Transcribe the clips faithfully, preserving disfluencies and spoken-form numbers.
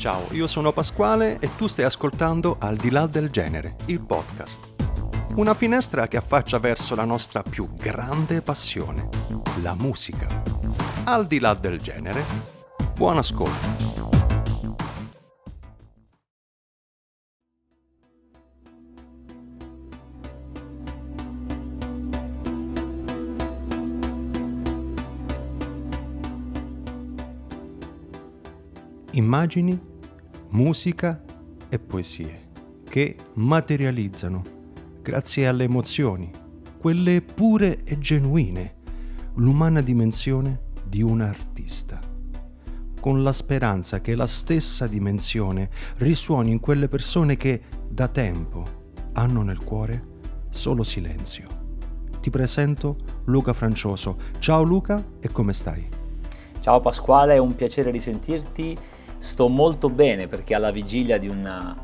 Ciao, io sono Pasquale e tu stai ascoltando Al di là del genere, il podcast. Una finestra che affaccia verso la nostra più grande passione, la musica. Al di là del genere, buon ascolto. Immagini, musica e poesie che materializzano, grazie alle emozioni, quelle pure e genuine, l'umana dimensione di un artista, con la speranza che la stessa dimensione risuoni in quelle persone che da tempo hanno nel cuore solo silenzio. Ti presento Luca Francioso. Ciao Luca, e come stai? Ciao Pasquale, è un piacere risentirti. Sto molto bene perché alla vigilia di una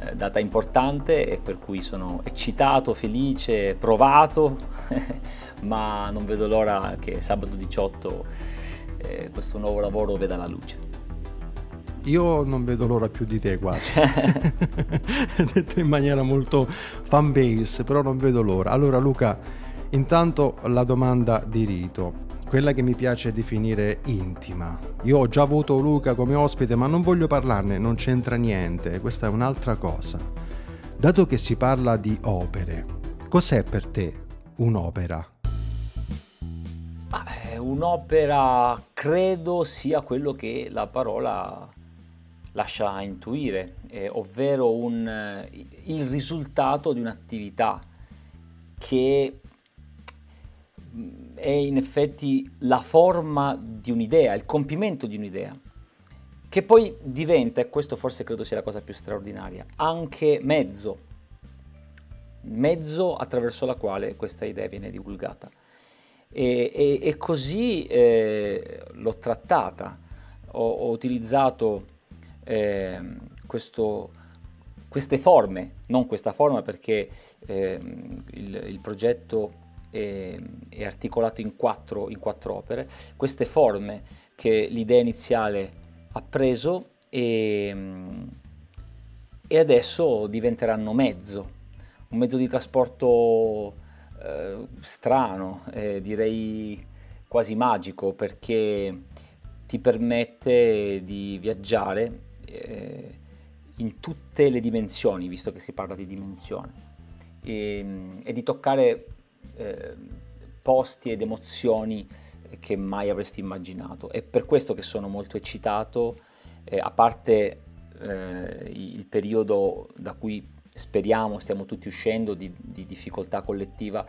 eh, data importante e per cui sono eccitato, felice, provato, ma non vedo l'ora che sabato diciotto eh, questo nuovo lavoro veda la luce. Io non vedo l'ora più di te quasi, detto in maniera molto fan base, però non vedo l'ora. Allora Luca, intanto la domanda di rito. Quella che mi piace definire intima. Io ho già avuto Luca come ospite, ma non voglio parlarne, non c'entra niente, questa è un'altra cosa. Dato che si parla di opere, cos'è per te un'opera? Ah, un'opera credo sia quello che la parola lascia intuire, eh, ovvero un, il risultato di un'attività che è in effetti la forma di un'idea, il compimento di un'idea, che poi diventa, e questo forse credo sia la cosa più straordinaria, anche mezzo, mezzo attraverso la quale questa idea viene divulgata. E, e, e così eh, l'ho trattata, ho, ho utilizzato eh, questo... queste forme, non questa forma perché eh, il, il progetto è articolato in quattro, in quattro opere, queste forme che l'idea iniziale ha preso e, e adesso diventeranno mezzo, un mezzo di trasporto eh, strano, eh, direi quasi magico, perché ti permette di viaggiare eh, in tutte le dimensioni, visto che si parla di dimensione, e, e di toccare Eh, posti ed emozioni che mai avresti immaginato. È per questo che sono molto eccitato, eh, a parte eh, il periodo da cui speriamo stiamo tutti uscendo di, di difficoltà collettiva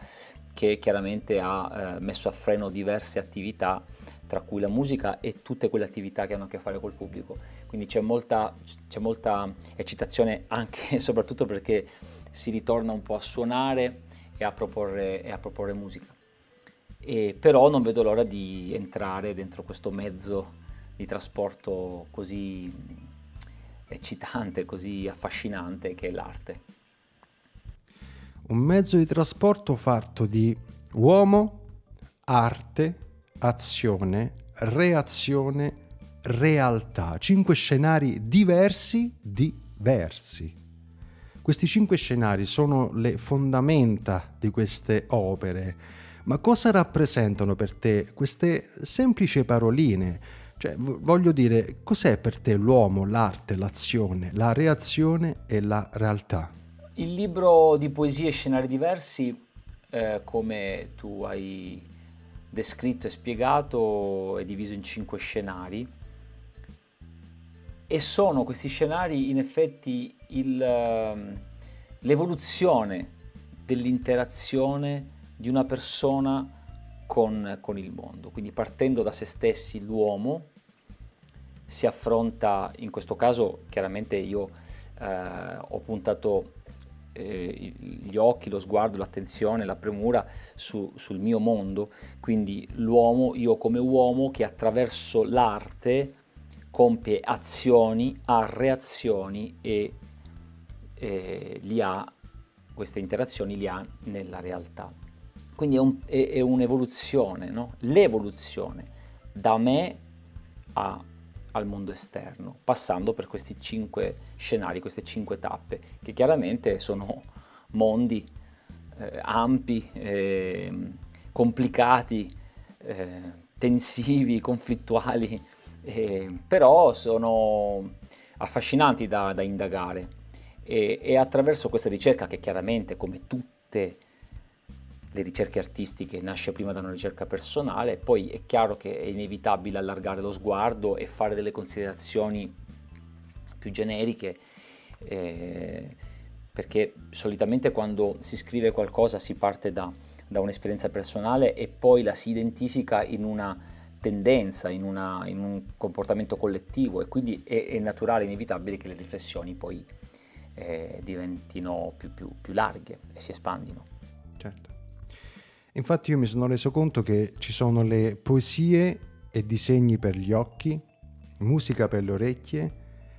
che chiaramente ha eh, messo a freno diverse attività, tra cui la musica e tutte quelle attività che hanno a che fare col pubblico. Quindi c'è molta, c'è molta eccitazione anche e soprattutto perché si ritorna un po' a suonare e a proporre, e a proporre musica, e però non vedo l'ora di entrare dentro questo mezzo di trasporto così eccitante, così affascinante che è l'arte. Un mezzo di trasporto fatto di uomo, arte, azione, reazione, realtà, cinque scenari diversi diversi. Questi cinque scenari sono le fondamenta di queste opere, ma cosa rappresentano per te queste semplici paroline? Cioè, voglio dire, cos'è per te l'uomo, l'arte, l'azione, la reazione e la realtà? Il libro di poesie Scenari diversi, eh, come tu hai descritto e spiegato, è diviso in cinque scenari. E sono questi scenari in effetti il, l'evoluzione dell'interazione di una persona con, con il mondo. Quindi partendo da se stessi l'uomo si affronta, in questo caso chiaramente io eh, ho puntato eh, gli occhi, lo sguardo, l'attenzione, la premura su, sul mio mondo, quindi l'uomo, io come uomo che attraverso l'arte compie azioni, ha reazioni e, e li ha, queste interazioni li ha nella realtà. Quindi è, un, è, è un'evoluzione, no? L'evoluzione da me a al mondo esterno, passando per questi cinque scenari, queste cinque tappe, che chiaramente sono mondi eh, ampi, eh, complicati, eh, tensivi, conflittuali, eh, però sono affascinanti da, da indagare. E, e attraverso questa ricerca, che chiaramente, come tutte le ricerche artistiche, nasce prima da una ricerca personale, poi è chiaro che è inevitabile allargare lo sguardo e fare delle considerazioni più generiche, eh, perché solitamente quando si scrive qualcosa si parte da, da un'esperienza personale e poi la si identifica in una tendenza, in, una, in un comportamento collettivo, e quindi è, è naturale, inevitabile che le riflessioni poi eh, diventino più, più, più larghe e si espandino. Certo. Infatti io mi sono reso conto che ci sono le poesie e disegni per gli occhi, musica per le orecchie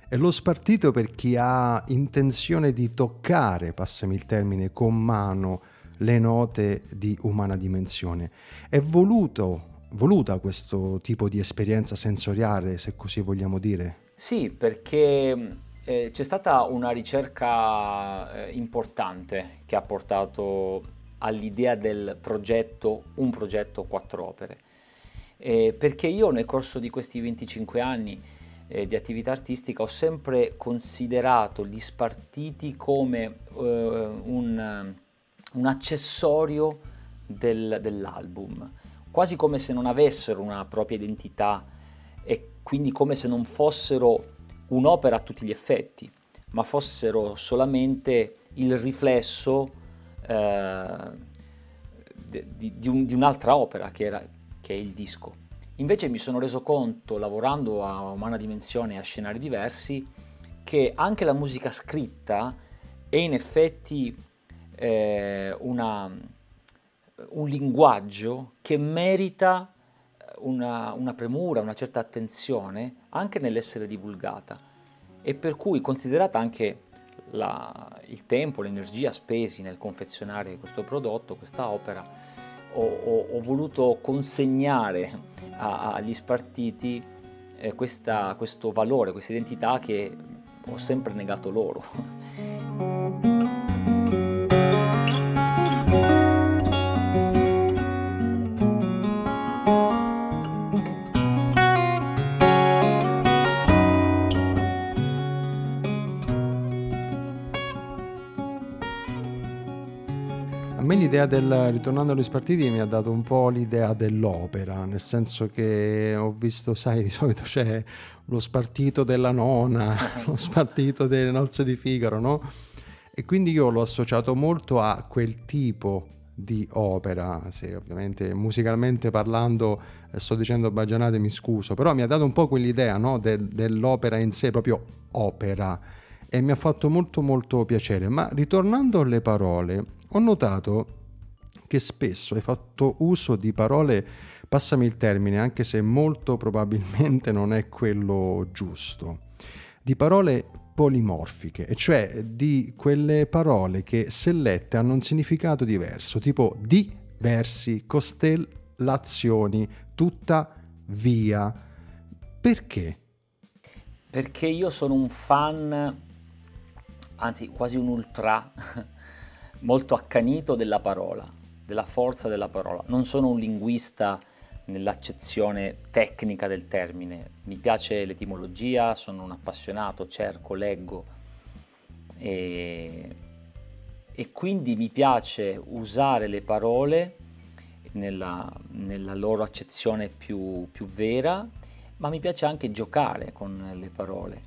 e lo spartito per chi ha intenzione di toccare, passami il termine, con mano le note di Umana Dimensione. È voluto, voluta questo tipo di esperienza sensoriale, se così vogliamo dire? Sì, perché eh, c'è stata una ricerca eh, importante che ha portato all'idea del progetto, un progetto quattro opere, eh, perché io nel corso di questi venticinque anni eh, di attività artistica ho sempre considerato gli spartiti come eh, un, un accessorio del, dell'album, quasi come se non avessero una propria identità e quindi come se non fossero un'opera a tutti gli effetti, ma fossero solamente il riflesso Di, di, un, di un'altra opera che, era, che è il disco. Invece mi sono reso conto, lavorando a Umana Dimensione e a Scenari Diversi, che anche la musica scritta è in effetti eh, una, un linguaggio che merita una, una premura, una certa attenzione anche nell'essere divulgata, e per cui, considerata anche La, il tempo, l'energia spesi nel confezionare questo prodotto, questa opera, ho, ho, ho voluto consegnare a, agli spartiti eh, questa, questo valore, questa identità che ho sempre negato loro. A me l'idea del ritornando agli spartiti mi ha dato un po' l'idea dell'opera, nel senso che ho visto, sai, di solito c'è lo spartito della nona, lo spartito delle nozze di Figaro, no? E quindi io l'ho associato molto a quel tipo di opera, se ovviamente musicalmente parlando sto dicendo baggianate, mi scuso, però mi ha dato un po' quell'idea, no? Del, dell'opera in sé, proprio opera, e mi ha fatto molto molto piacere. Ma ritornando alle parole, ho notato che spesso hai fatto uso di parole, passami il termine, anche se molto probabilmente non è quello giusto, di parole polimorfiche, e cioè di quelle parole che se lette hanno un significato diverso, tipo diversi, costellazioni, tutta via. Perché? Perché io sono un fan, anzi quasi un ultra, molto accanito della parola, della forza della parola. Non sono un linguista nell'accezione tecnica del termine, mi piace l'etimologia, sono un appassionato, cerco, leggo e, e quindi mi piace usare le parole nella, nella loro accezione più, più vera, ma mi piace anche giocare con le parole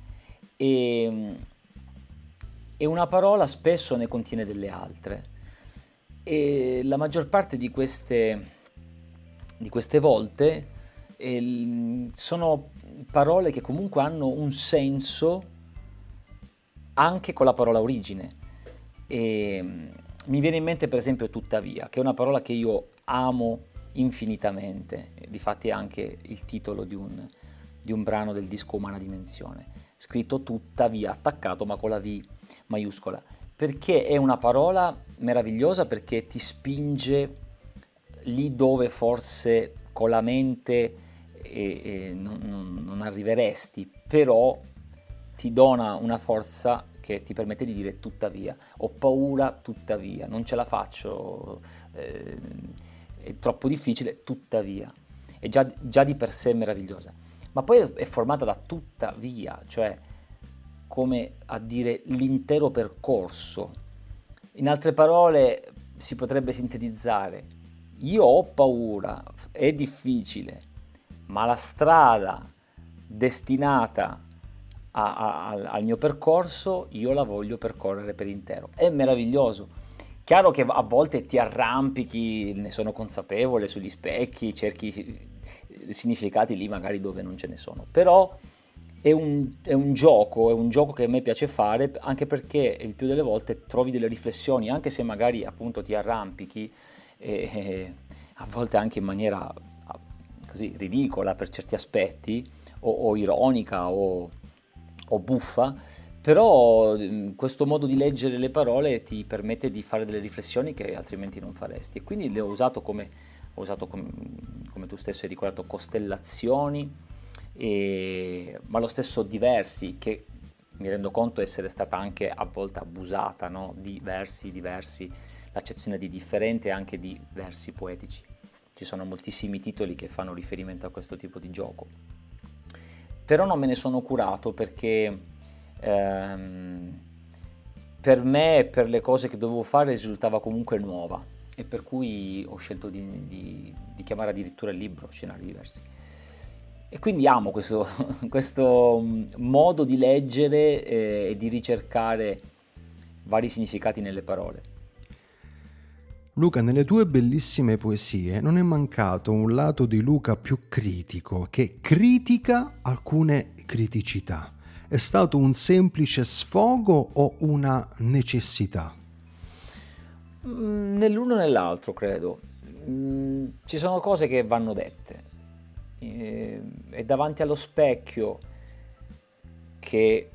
e, e una parola spesso ne contiene delle altre, e la maggior parte di queste, di queste volte eh, sono parole che comunque hanno un senso anche con la parola origine. E mi viene in mente per esempio tuttavia, che è una parola che io amo infinitamente, difatti è anche il titolo di un, di un brano del disco Umana Dimensione, scritto tuttavia, attaccato ma con la V maiuscola, perché è una parola meravigliosa, perché ti spinge lì dove forse con la mente e, e non, non, non arriveresti, però ti dona una forza che ti permette di dire tuttavia, ho paura tuttavia, non ce la faccio, eh, è troppo difficile tuttavia, è già, già di per sé meravigliosa, ma poi è formata da tuttavia, cioè come a dire l'intero percorso. In altre parole si potrebbe sintetizzare, io ho paura, è difficile, ma la strada destinata A, a, al mio percorso io la voglio percorrere per intero. È meraviglioso. Chiaro che a volte ti arrampichi, ne sono consapevole, sugli specchi cerchi significati lì magari dove non ce ne sono, però è un, è un gioco è un gioco che a me piace fare, anche perché il più delle volte trovi delle riflessioni, anche se magari appunto ti arrampichi e, e, a volte anche in maniera così ridicola per certi aspetti, o, o ironica o o buffa, però questo modo di leggere le parole ti permette di fare delle riflessioni che altrimenti non faresti, e quindi le ho usato come, ho usato come, come tu stesso hai ricordato, costellazioni, e, ma lo stesso diversi, che mi rendo conto essere stata anche a volte abusata, no? Diversi, diversi, l'accezione di differente e anche di versi poetici. Ci sono moltissimi titoli che fanno riferimento a questo tipo di gioco. Però non me ne sono curato perché ehm, per me, per le cose che dovevo fare, risultava comunque nuova, e per cui ho scelto di, di, di chiamare addirittura il libro Scenari diversi. E quindi amo questo, questo modo di leggere e, e di ricercare vari significati nelle parole. Luca, nelle tue bellissime poesie non è mancato un lato di Luca più critico, che critica alcune criticità. È stato un semplice sfogo o una necessità? Nell'uno e nell'altro, credo. Ci sono cose che vanno dette. È davanti allo specchio che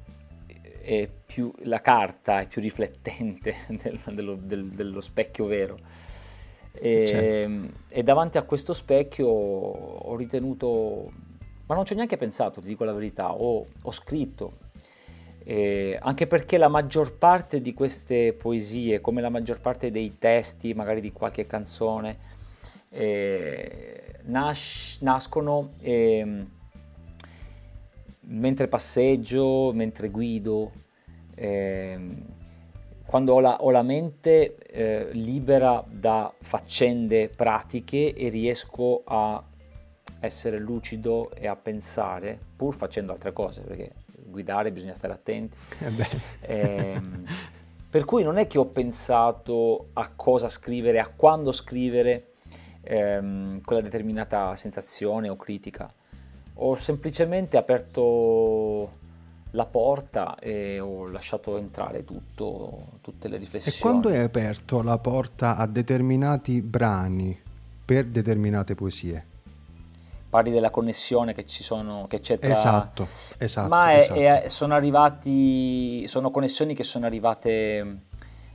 è più, la carta è più riflettente del, dello, del, dello specchio vero, e, certo. E davanti a questo specchio ho ritenuto, ma non ci ho neanche pensato, ti dico la verità, ho, ho scritto, e anche perché la maggior parte di queste poesie, come la maggior parte dei testi magari di qualche canzone, eh, nas- nascono eh, mentre passeggio, mentre guido, ehm, quando ho la, ho la mente eh, libera da faccende pratiche, e riesco a essere lucido e a pensare, pur facendo altre cose, perché guidare bisogna stare attenti. Eh, per cui non è che ho pensato a cosa scrivere, a quando scrivere ehm, quella determinata sensazione o critica. Ho semplicemente aperto la porta e ho lasciato entrare tutto, tutte le riflessioni. E quando hai aperto la porta a determinati brani per determinate poesie? Parli della connessione che ci sono, che c'è tra... Esatto, esatto. Ma è, esatto. È, sono arrivati, sono connessioni che sono arrivate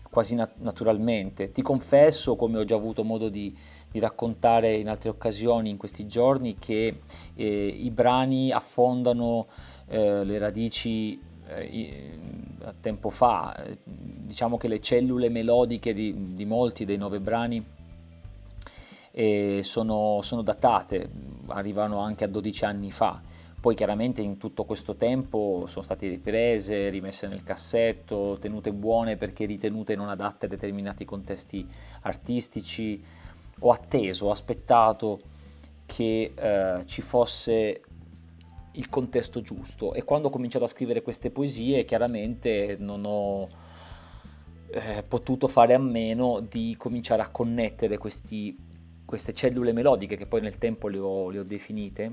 quasi nat- naturalmente. Ti confesso, come ho già avuto modo di... di raccontare in altre occasioni in questi giorni, che eh, i brani affondano eh, le radici eh, a tempo fa. Diciamo che le cellule melodiche di, di molti dei nove brani eh, sono, sono datate, arrivano anche a dodici anni fa. Poi chiaramente in tutto questo tempo sono state riprese, rimesse nel cassetto, tenute buone perché ritenute non adatte a determinati contesti artistici. Ho atteso, ho aspettato che eh, ci fosse il contesto giusto, e quando ho cominciato a scrivere queste poesie chiaramente non ho eh, potuto fare a meno di cominciare a connettere questi, queste cellule melodiche, che poi nel tempo le ho, le ho definite,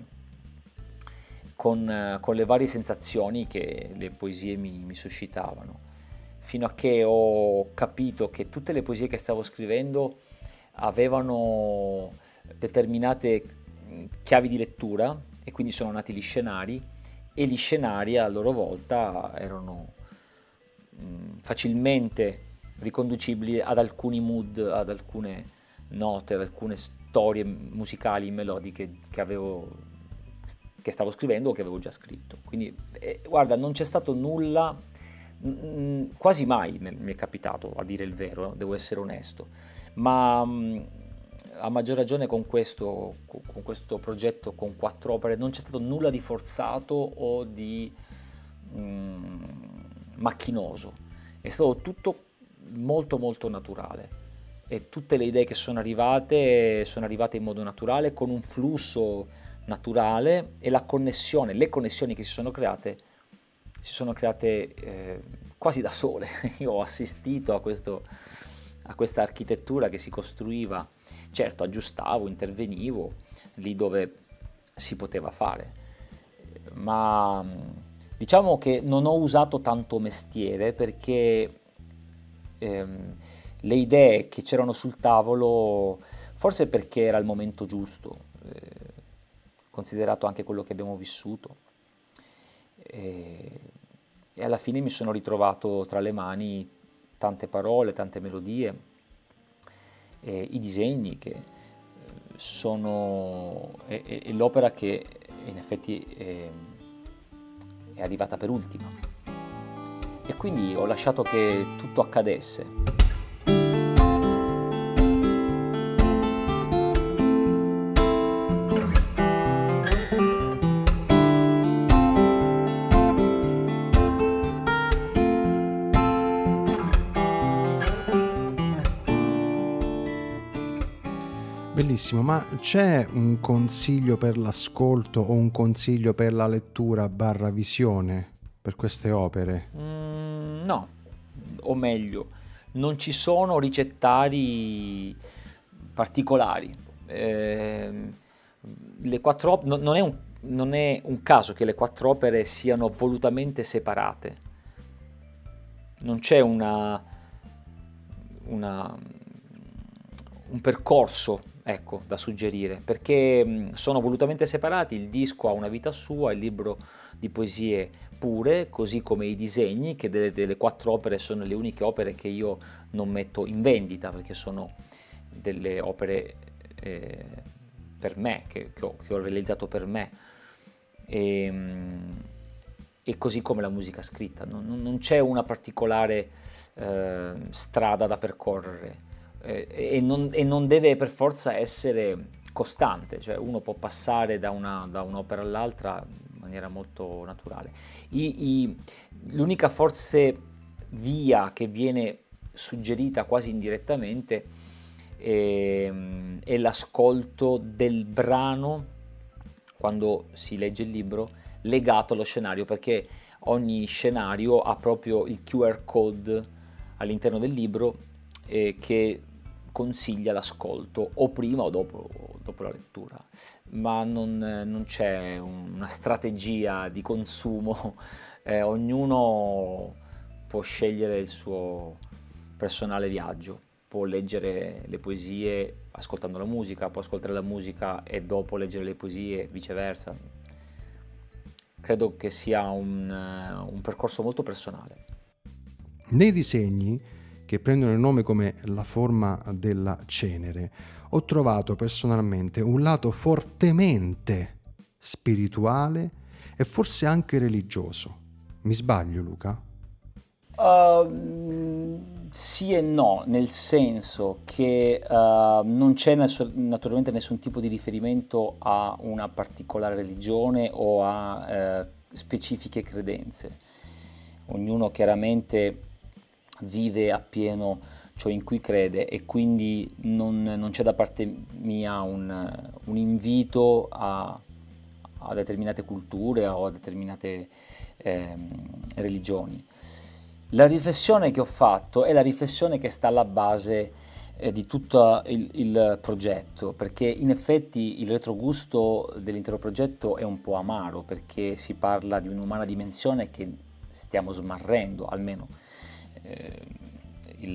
con, eh, con le varie sensazioni che le poesie mi, mi suscitavano, fino a che ho capito che tutte le poesie che stavo scrivendo avevano determinate chiavi di lettura, e quindi sono nati gli scenari, e gli scenari a loro volta erano facilmente riconducibili ad alcuni mood, ad alcune note, ad alcune storie musicali melodiche che avevo che stavo scrivendo o che avevo già scritto. Quindi eh, guarda, non c'è stato nulla, mh, quasi mai mi è capitato, a dire il vero, devo essere onesto, ma mh, a maggior ragione con questo, con questo progetto, con quattro opere, non c'è stato nulla di forzato o di mh, macchinoso, è stato tutto molto molto naturale. E tutte le idee che sono arrivate sono arrivate in modo naturale, con un flusso naturale, e la connessione, le connessioni che si sono create si sono create eh, quasi da sole. Io ho assistito a, questo, a questa architettura che si costruiva, certo aggiustavo, intervenivo lì dove si poteva fare, ma diciamo che non ho usato tanto mestiere perché ehm, le idee che c'erano sul tavolo, forse perché era il momento giusto, eh, considerato anche quello che abbiamo vissuto, e, e alla fine mi sono ritrovato tra le mani tante parole, tante melodie, eh, i disegni che sono... e, e, e l'opera che in effetti è, è arrivata per ultima. E quindi ho lasciato che tutto accadesse. Bellissimo, ma c'è un consiglio per l'ascolto o un consiglio per la lettura barra visione per queste opere? Mm, no, o meglio, non ci sono ricettari particolari. Eh, le quattro op- non, non, è un, non è un caso che le quattro opere siano volutamente separate. Non c'è una... una un percorso, ecco, da suggerire, perché sono volutamente separati. Il disco ha una vita sua, il libro di poesie pure, così come i disegni, che delle, delle quattro opere sono le uniche opere che io non metto in vendita, perché sono delle opere eh, per me, che, che, ho, che ho realizzato per me, e, e così come la musica scritta. Non, non c'è una particolare eh, strada da percorrere. E non, e non deve per forza essere costante, cioè uno può passare da, una, da un'opera all'altra in maniera molto naturale. I, i, l'unica forse via che viene suggerita quasi indirettamente è, è l'ascolto del brano quando si legge il libro, legato allo scenario, perché ogni scenario ha proprio il Q R code all'interno del libro eh, che consiglia l'ascolto o prima o dopo, o dopo la lettura, ma non, non c'è una strategia di consumo, eh, ognuno può scegliere il suo personale viaggio, può leggere le poesie ascoltando la musica, può ascoltare la musica e dopo leggere le poesie, viceversa. Credo che sia un, un percorso molto personale. Nei disegni, che prendono il nome come la forma della cenere, ho trovato personalmente un lato fortemente spirituale e forse anche religioso. Mi sbaglio, Luca? Uh, sì e no, nel senso che uh, non c'è nat- naturalmente nessun tipo di riferimento a una particolare religione o a uh, specifiche credenze. Ognuno chiaramente vive appieno ciò in cui crede, e quindi non, non c'è da parte mia un, un invito a, a determinate culture o a determinate eh, religioni. La riflessione che ho fatto è la riflessione che sta alla base eh, di tutto il, il progetto, perché in effetti il retrogusto dell'intero progetto è un po' amaro, perché si parla di un'umana dimensione che stiamo smarrendo, almeno Il,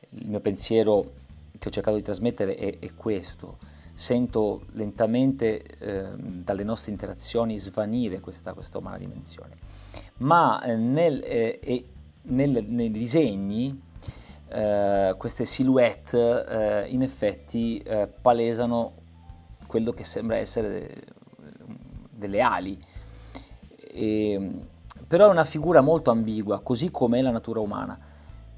il mio pensiero che ho cercato di trasmettere è, è questo. Sento lentamente eh, dalle nostre interazioni svanire questa, questa umana dimensione, ma nel, eh, eh, nel, nei disegni eh, queste silhouette eh, in effetti eh, palesano quello che sembra essere delle ali. E, però è una figura molto ambigua, così come è la natura umana,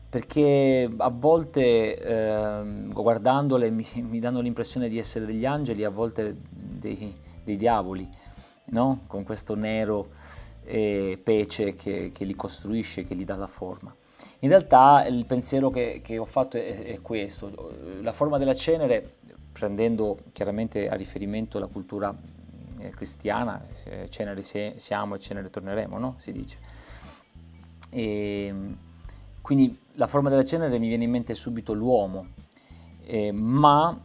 perché a volte eh, guardandole mi, mi danno l'impressione di essere degli angeli, a volte dei, dei diavoli, no? Con questo nero eh, pece che, che li costruisce, che gli dà la forma. In realtà il pensiero che, che ho fatto è, è questo: la forma della cenere, prendendo chiaramente a riferimento la cultura eh, cristiana, eh, cenere se, siamo e cenere torneremo, no? Si dice. E, quindi la forma della cenere mi viene in mente subito l'uomo, eh, ma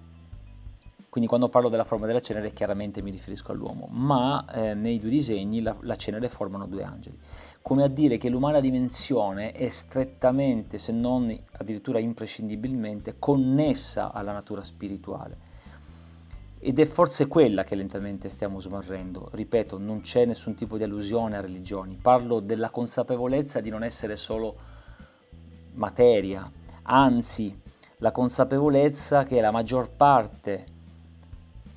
quindi quando parlo della forma della cenere chiaramente mi riferisco all'uomo, ma eh, nei due disegni la, la cenere formano due angeli. Come a dire che l'umana dimensione è strettamente, se non addirittura imprescindibilmente, connessa alla natura spirituale. Ed è forse quella che lentamente stiamo smarrendo. Ripeto, non c'è nessun tipo di allusione a religioni. Parlo della consapevolezza di non essere solo materia, anzi, la consapevolezza che la maggior parte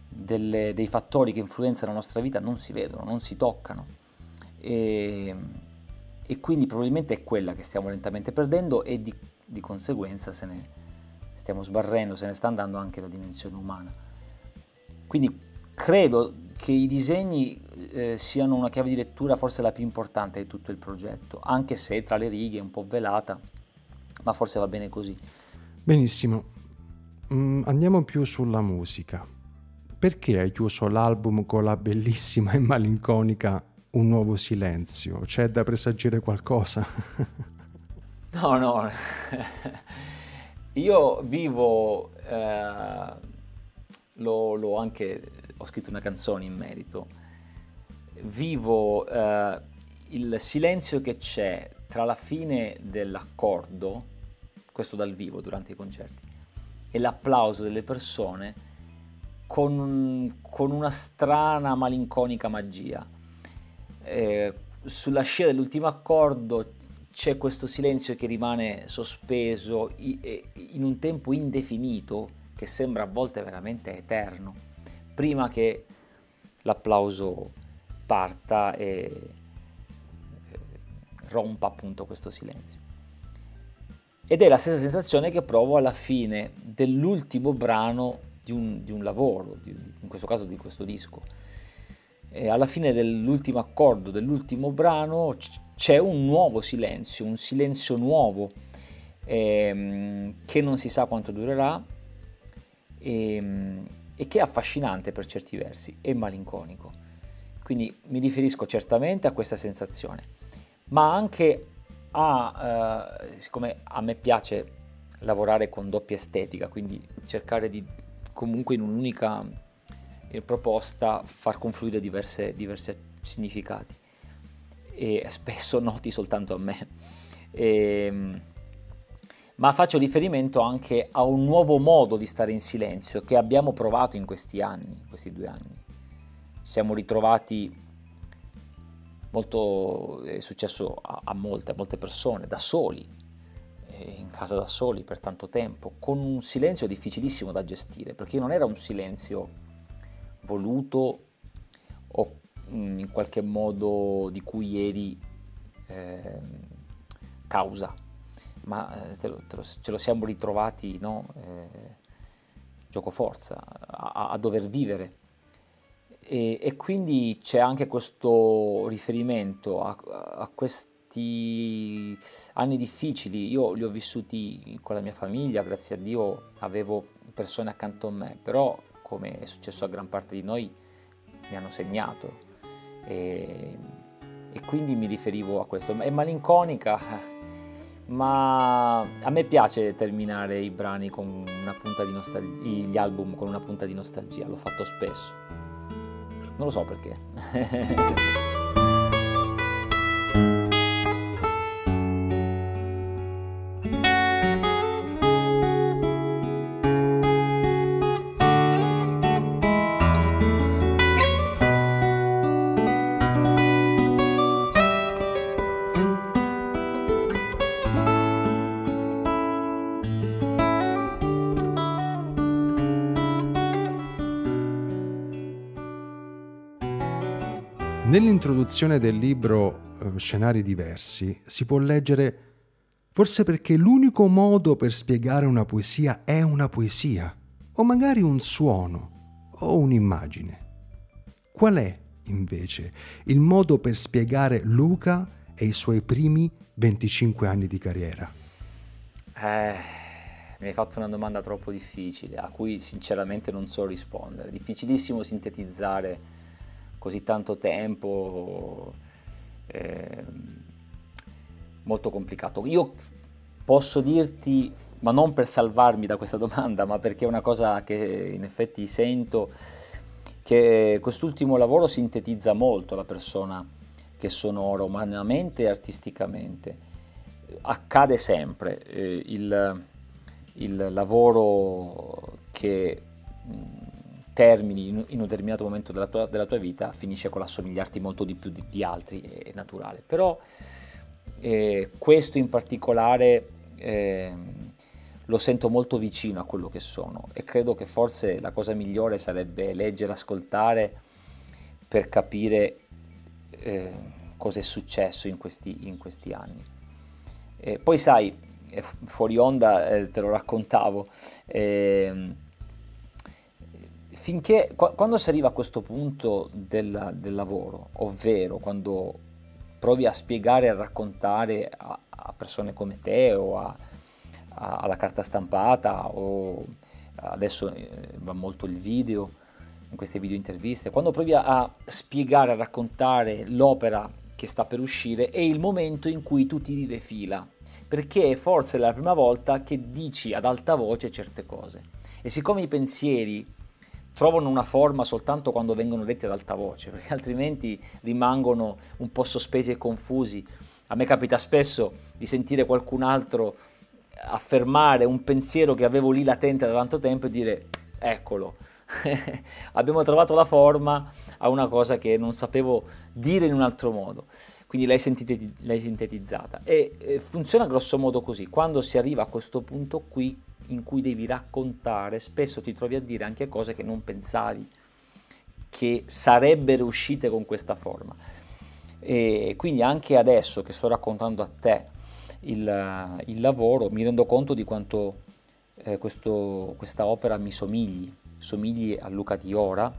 delle, dei fattori che influenzano la nostra vita non si vedono, non si toccano. E, e quindi probabilmente è quella che stiamo lentamente perdendo, e di, di conseguenza se ne stiamo sbarrendo, se ne sta andando anche la dimensione umana. Quindi credo che i disegni eh, siano una chiave di lettura forse la più importante di tutto il progetto, anche se tra le righe è un po' velata, ma forse va bene così. Benissimo, mm, andiamo più sulla musica. Perché hai chiuso l'album con la bellissima e malinconica Un nuovo silenzio? C'è da presagire qualcosa? No, no. Io vivo, eh, l'ho, l'ho anche, ho scritto una canzone in merito, vivo eh, il silenzio che c'è tra la fine dell'accordo, questo dal vivo durante i concerti, e l'applauso delle persone con, con una strana malinconica magia. Eh, sulla scia dell'ultimo accordo c'è questo silenzio che rimane sospeso in un tempo indefinito, che sembra a volte veramente eterno, prima che l'applauso parta e rompa appunto questo silenzio. Ed è la stessa sensazione che provo alla fine dell'ultimo brano di un, di un lavoro, di, di, in questo caso di questo disco. Alla fine dell'ultimo accordo, dell'ultimo brano, c'è un nuovo silenzio, un silenzio nuovo ehm, che non si sa quanto durerà ehm, e che è affascinante per certi versi e malinconico. Quindi mi riferisco certamente a questa sensazione, ma anche a, eh, siccome a me piace lavorare con doppia estetica, quindi cercare di comunque in un'unica proposta far confluire diverse, diversi significati, e spesso noti soltanto a me, e, ma faccio riferimento anche a un nuovo modo di stare in silenzio che abbiamo provato in questi anni, questi due anni. Siamo ritrovati molto, è successo a, a molte, a molte persone, da soli, in casa da soli per tanto tempo, con un silenzio difficilissimo da gestire, perché non era un silenzio voluto o in qualche modo di cui eri eh, causa, ma te lo, te lo, ce lo siamo ritrovati, no? Eh, giocoforza, a, a dover vivere, e, e quindi c'è anche questo riferimento a, a questi anni difficili. Io li ho vissuti con la mia famiglia, grazie a Dio avevo persone accanto a me, però come è successo a gran parte di noi, mi hanno segnato, e, e quindi mi riferivo a questo. È malinconica, ma a me piace terminare i brani con una punta di nostalgia, gli album con una punta di nostalgia, l'ho fatto spesso, non lo so perché. Nell'introduzione del libro Scenari diversi si può leggere: forse perché l'unico modo per spiegare una poesia è una poesia, o magari un suono, o un'immagine. Qual è, invece, il modo per spiegare Luca e i suoi primi venticinque anni di carriera? Eh, mi hai fatto una domanda troppo difficile, a cui sinceramente non so rispondere. Difficilissimo sintetizzare così tanto tempo, eh, molto complicato. Io posso dirti, ma non per salvarmi da questa domanda, ma perché è una cosa che in effetti sento, che quest'ultimo lavoro sintetizza molto la persona che sono ora, umanamente e artisticamente. Accade sempre, eh, il, il lavoro che mh, termini in, in un determinato momento della tua, della tua vita finisce con l'assomigliarti molto di più di, di altri, è, è naturale. Però eh, questo in particolare eh, lo sento molto vicino a quello che sono, e credo che forse la cosa migliore sarebbe leggere, ascoltare per capire eh, cosa è successo in questi, in questi anni. E poi sai, fuori onda eh, te lo raccontavo, eh, finché, qu- quando si arriva a questo punto del, del lavoro, ovvero quando provi a spiegare, a raccontare a, a persone come te o a alla carta stampata, o adesso va molto il video, in queste video interviste, quando provi a spiegare, a raccontare l'opera che sta per uscire, è il momento in cui tu tiri le fila, perché forse è la prima volta che dici ad alta voce certe cose, e siccome i pensieri trovano una forma soltanto quando vengono detti ad alta voce, perché altrimenti rimangono un po' sospesi e confusi. A me capita spesso di sentire qualcun altro affermare un pensiero che avevo lì latente da tanto tempo e dire: eccolo, abbiamo trovato la forma a una cosa che non sapevo dire in un altro modo, quindi l'hai, sentite, l'hai sintetizzata. E, e funziona grosso modo così. Quando si arriva a questo punto qui in cui devi raccontare, spesso ti trovi a dire anche cose che non pensavi che sarebbero uscite con questa forma. E quindi anche adesso che sto raccontando a te Il, il lavoro, mi rendo conto di quanto eh, questo, questa opera mi somigli, somigli a Luca di ora,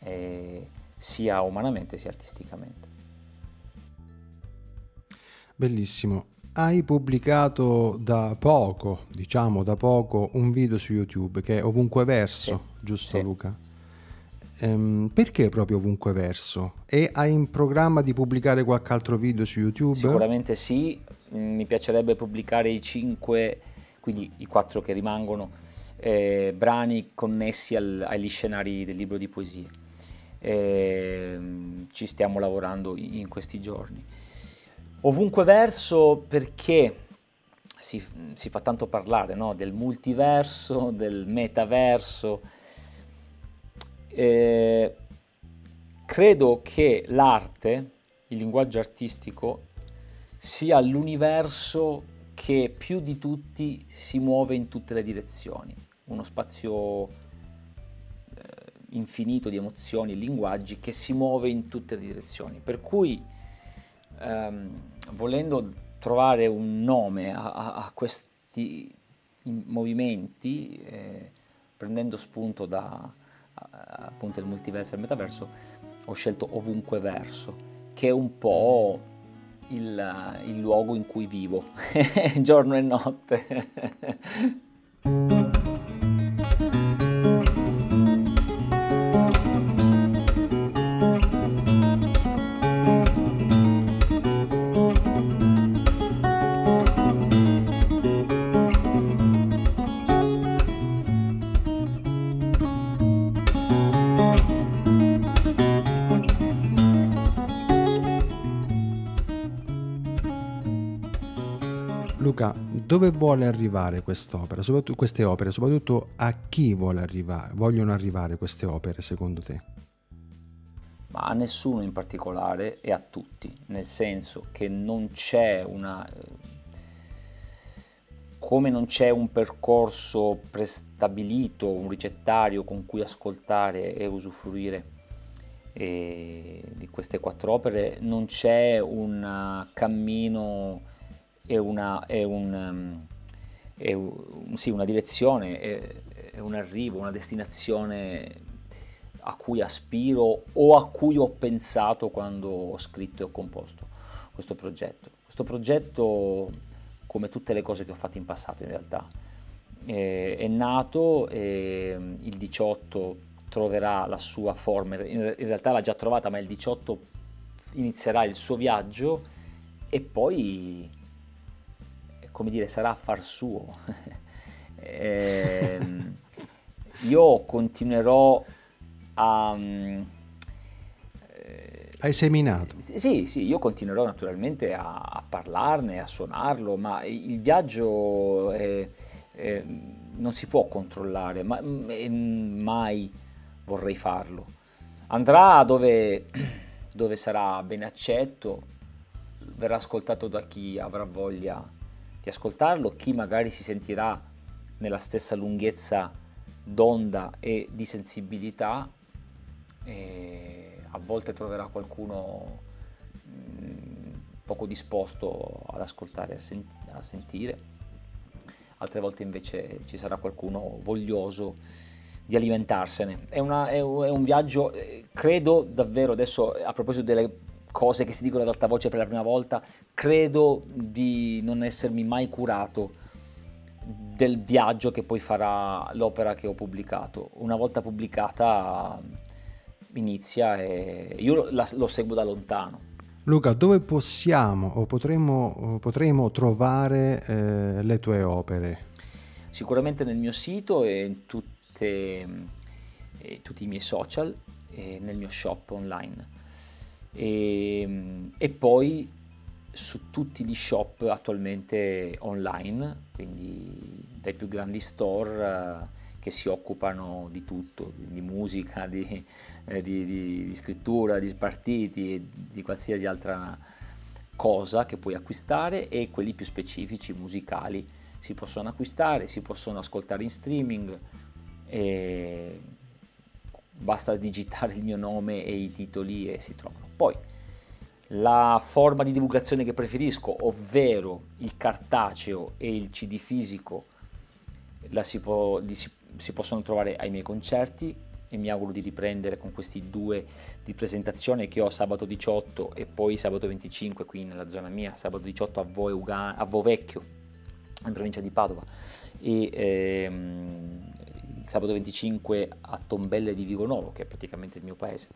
eh, sia umanamente sia artisticamente. Bellissimo. Hai pubblicato da poco, diciamo da poco, un video su YouTube che è Ovunqueverso, sì. Giusto, sì. Luca? Ehm, perché proprio Ovunqueverso? E hai in programma di pubblicare qualche altro video su YouTube? Sicuramente sì. Mi piacerebbe pubblicare i cinque, quindi i quattro che rimangono, eh, brani connessi al, agli scenari del libro di poesie. Eh, ci stiamo lavorando in questi giorni. Ovunqueverso perché si, si fa tanto parlare, no? Del multiverso, del metaverso. Eh, credo che l'arte, il linguaggio artistico, sia l'universo che più di tutti si muove in tutte le direzioni, uno spazio eh, infinito di emozioni e linguaggi che si muove in tutte le direzioni, per cui ehm, volendo trovare un nome a, a, a questi movimenti, eh, prendendo spunto da appunto il multiverso e il metaverso, ho scelto Ovunqueverso, che è un po' Il, il luogo in cui vivo, giorno e notte. Luca, dove vuole arrivare quest'opera, soprattutto queste opere, soprattutto a chi vuole arrivare, vogliono arrivare queste opere secondo te? Ma a nessuno in particolare e a tutti, nel senso che non c'è una, come non c'è un percorso prestabilito, un ricettario con cui ascoltare e usufruire e di queste quattro opere non c'è un cammino e una, e un, e un, sì, una direzione, e, e un arrivo, una destinazione a cui aspiro o a cui ho pensato quando ho scritto e ho composto questo progetto. Questo progetto, come tutte le cose che ho fatto in passato in realtà, eh, è nato e il diciotto troverà la sua forma, in realtà l'ha già trovata, ma il diciotto inizierà il suo viaggio e poi, come dire, sarà affar suo. eh, io continuerò a... Eh, Hai seminato? Sì, sì, io continuerò naturalmente a, a parlarne, a suonarlo, ma il viaggio eh, eh, non si può controllare, ma, eh, mai vorrei farlo. Andrà dove, dove sarà ben accetto, verrà ascoltato da chi avrà voglia di ascoltarlo, chi magari si sentirà nella stessa lunghezza d'onda e di sensibilità, e a volte troverà qualcuno mh, poco disposto ad ascoltare, a, sen- a sentire, altre volte invece ci sarà qualcuno voglioso di alimentarsene. È, una, è un viaggio, credo davvero, adesso a proposito delle cose che si dicono ad alta voce per la prima volta, credo di non essermi mai curato del viaggio che poi farà l'opera che ho pubblicato. Una volta pubblicata inizia e io la, lo seguo da lontano. Luca, dove possiamo o potremo, potremo trovare eh, le tue opere? Sicuramente nel mio sito e in tutte, eh, tutti i miei social e nel mio shop online. E, e poi su tutti gli shop attualmente online, quindi dai più grandi store eh, che si occupano di tutto, di musica, di, eh, di, di, di scrittura, di spartiti, di qualsiasi altra cosa che puoi acquistare, e quelli più specifici musicali si possono acquistare, si possono ascoltare in streaming, e basta digitare il mio nome e i titoli e si trovano. Poi la forma di divulgazione che preferisco, ovvero il cartaceo e il C D fisico, la si, può, si, si possono trovare ai miei concerti, e mi auguro di riprendere con questi due di presentazione che ho sabato diciotto e poi sabato venticinque qui nella zona mia, sabato diciotto a Vo', Ugan- a Vo' Vecchio, in provincia di Padova, e ehm, sabato venticinque a Tombelle di Vigonovo, che è praticamente il mio paese.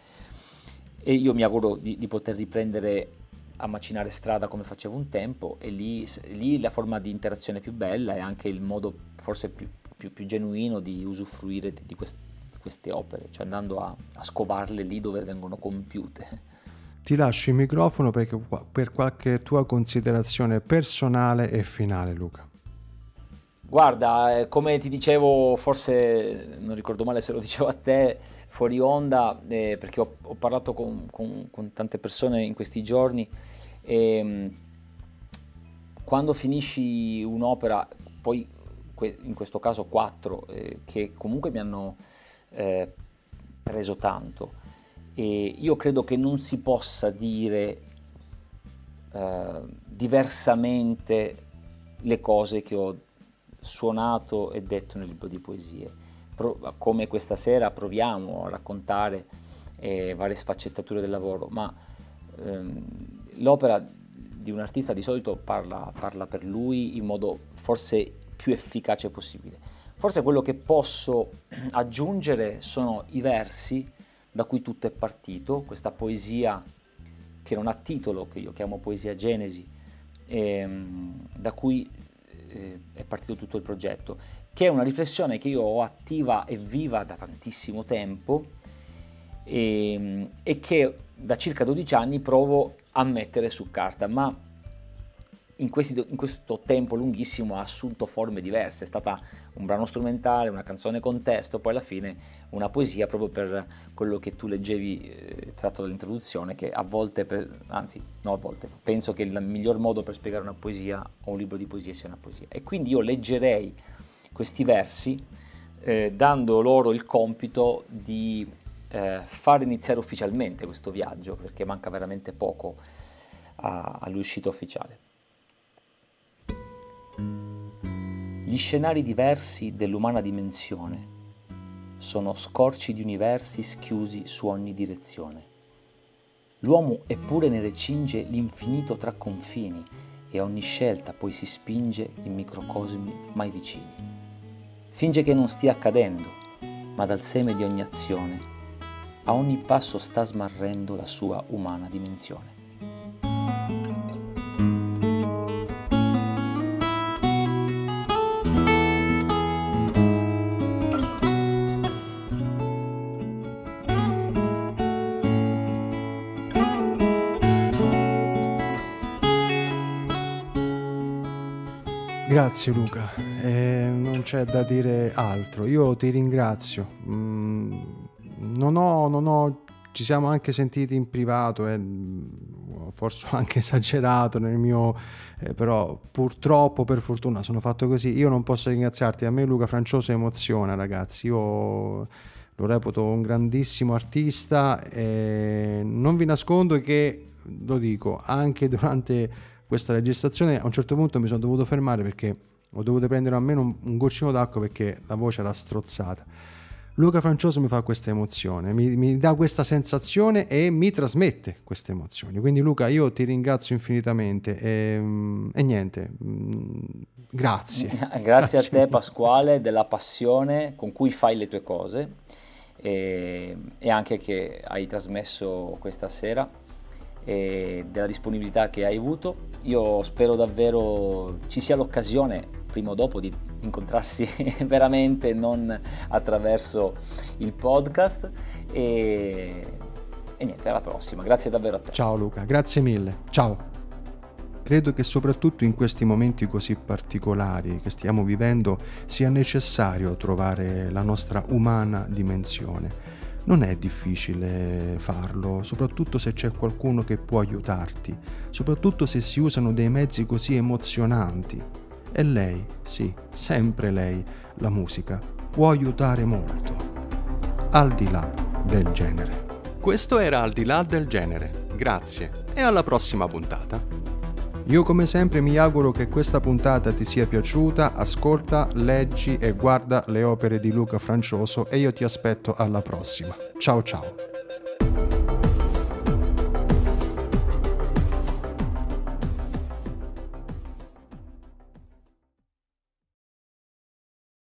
E io mi auguro di, di poter riprendere a macinare strada come facevo un tempo, e lì, lì la forma di interazione più bella è anche il modo forse più, più, più genuino di usufruire di, quest, di queste opere, cioè andando a, a scovarle lì dove vengono compiute. Ti lascio il microfono perché, per qualche tua considerazione personale e finale, Luca. Guarda, come ti dicevo, forse non ricordo male se lo dicevo a te fuori onda, eh, perché ho, ho parlato con, con, con tante persone in questi giorni, e quando finisci un'opera, poi in questo caso quattro, eh, che comunque mi hanno eh, preso tanto, e io credo che non si possa dire eh, diversamente le cose che ho suonato e detto nel libro di poesie. Pro- come questa sera proviamo a raccontare eh, varie sfaccettature del lavoro, ma ehm, l'opera di un artista di solito parla, parla per lui in modo forse più efficace possibile. Forse quello che posso aggiungere sono i versi da cui tutto è partito, questa poesia che non ha titolo, che io chiamo poesia genesi, ehm, da cui è partito tutto il progetto, che è una riflessione che io ho attiva e viva da tantissimo tempo, e, e che da circa dodici anni provo a mettere su carta, ma in, questi, in questo tempo lunghissimo ha assunto forme diverse. È stata un brano strumentale, una canzone con testo, poi alla fine una poesia, proprio per quello che tu leggevi eh, tratto dall'introduzione, che a volte, per, anzi no a volte, penso che il miglior modo per spiegare una poesia o un libro di poesie sia una poesia. E quindi io leggerei questi versi eh, dando loro il compito di eh, far iniziare ufficialmente questo viaggio, perché manca veramente poco a, all'uscita ufficiale. Gli scenari diversi dell'umana dimensione sono scorci di universi schiusi su ogni direzione. L'uomo eppure ne recinge l'infinito tra confini e ogni scelta poi si spinge in microcosmi mai vicini. Finge che non stia accadendo, ma dal seme di ogni azione a ogni passo sta smarrendo la sua umana dimensione. Grazie Luca, eh, non c'è da dire altro, io ti ringrazio, mm, non ho, non ho, ci siamo anche sentiti in privato, eh, forse ho anche esagerato nel mio, eh, però purtroppo, per fortuna sono fatto così, io non posso ringraziarti, a me Luca Francioso emoziona ragazzi, io lo reputo un grandissimo artista, eh, non vi nascondo che, lo dico, anche durante questa registrazione a un certo punto mi sono dovuto fermare perché ho dovuto prendere almeno un, un goccino d'acqua perché la voce era strozzata. Luca Francioso mi fa questa emozione, mi, mi dà questa sensazione e mi trasmette queste emozioni, quindi Luca io ti ringrazio infinitamente e, e niente, grazie. grazie grazie a te Pasquale della passione con cui fai le tue cose e, e anche che hai trasmesso questa sera e della disponibilità che hai avuto. Io spero davvero ci sia l'occasione prima o dopo di incontrarsi veramente, non attraverso il podcast e, e niente, alla prossima, grazie davvero a te. Ciao Luca, grazie mille, ciao. Credo che soprattutto in questi momenti così particolari che stiamo vivendo sia necessario trovare la nostra umana dimensione. Non è difficile farlo, soprattutto se c'è qualcuno che può aiutarti, soprattutto se si usano dei mezzi così emozionanti. E lei, sì, sempre lei, la musica, può aiutare molto. Al di là del genere. Questo era Al di là del genere. Grazie e alla prossima puntata. Io come sempre mi auguro che questa puntata ti sia piaciuta, ascolta, leggi e guarda le opere di Luca Francioso e io ti aspetto alla prossima. Ciao ciao!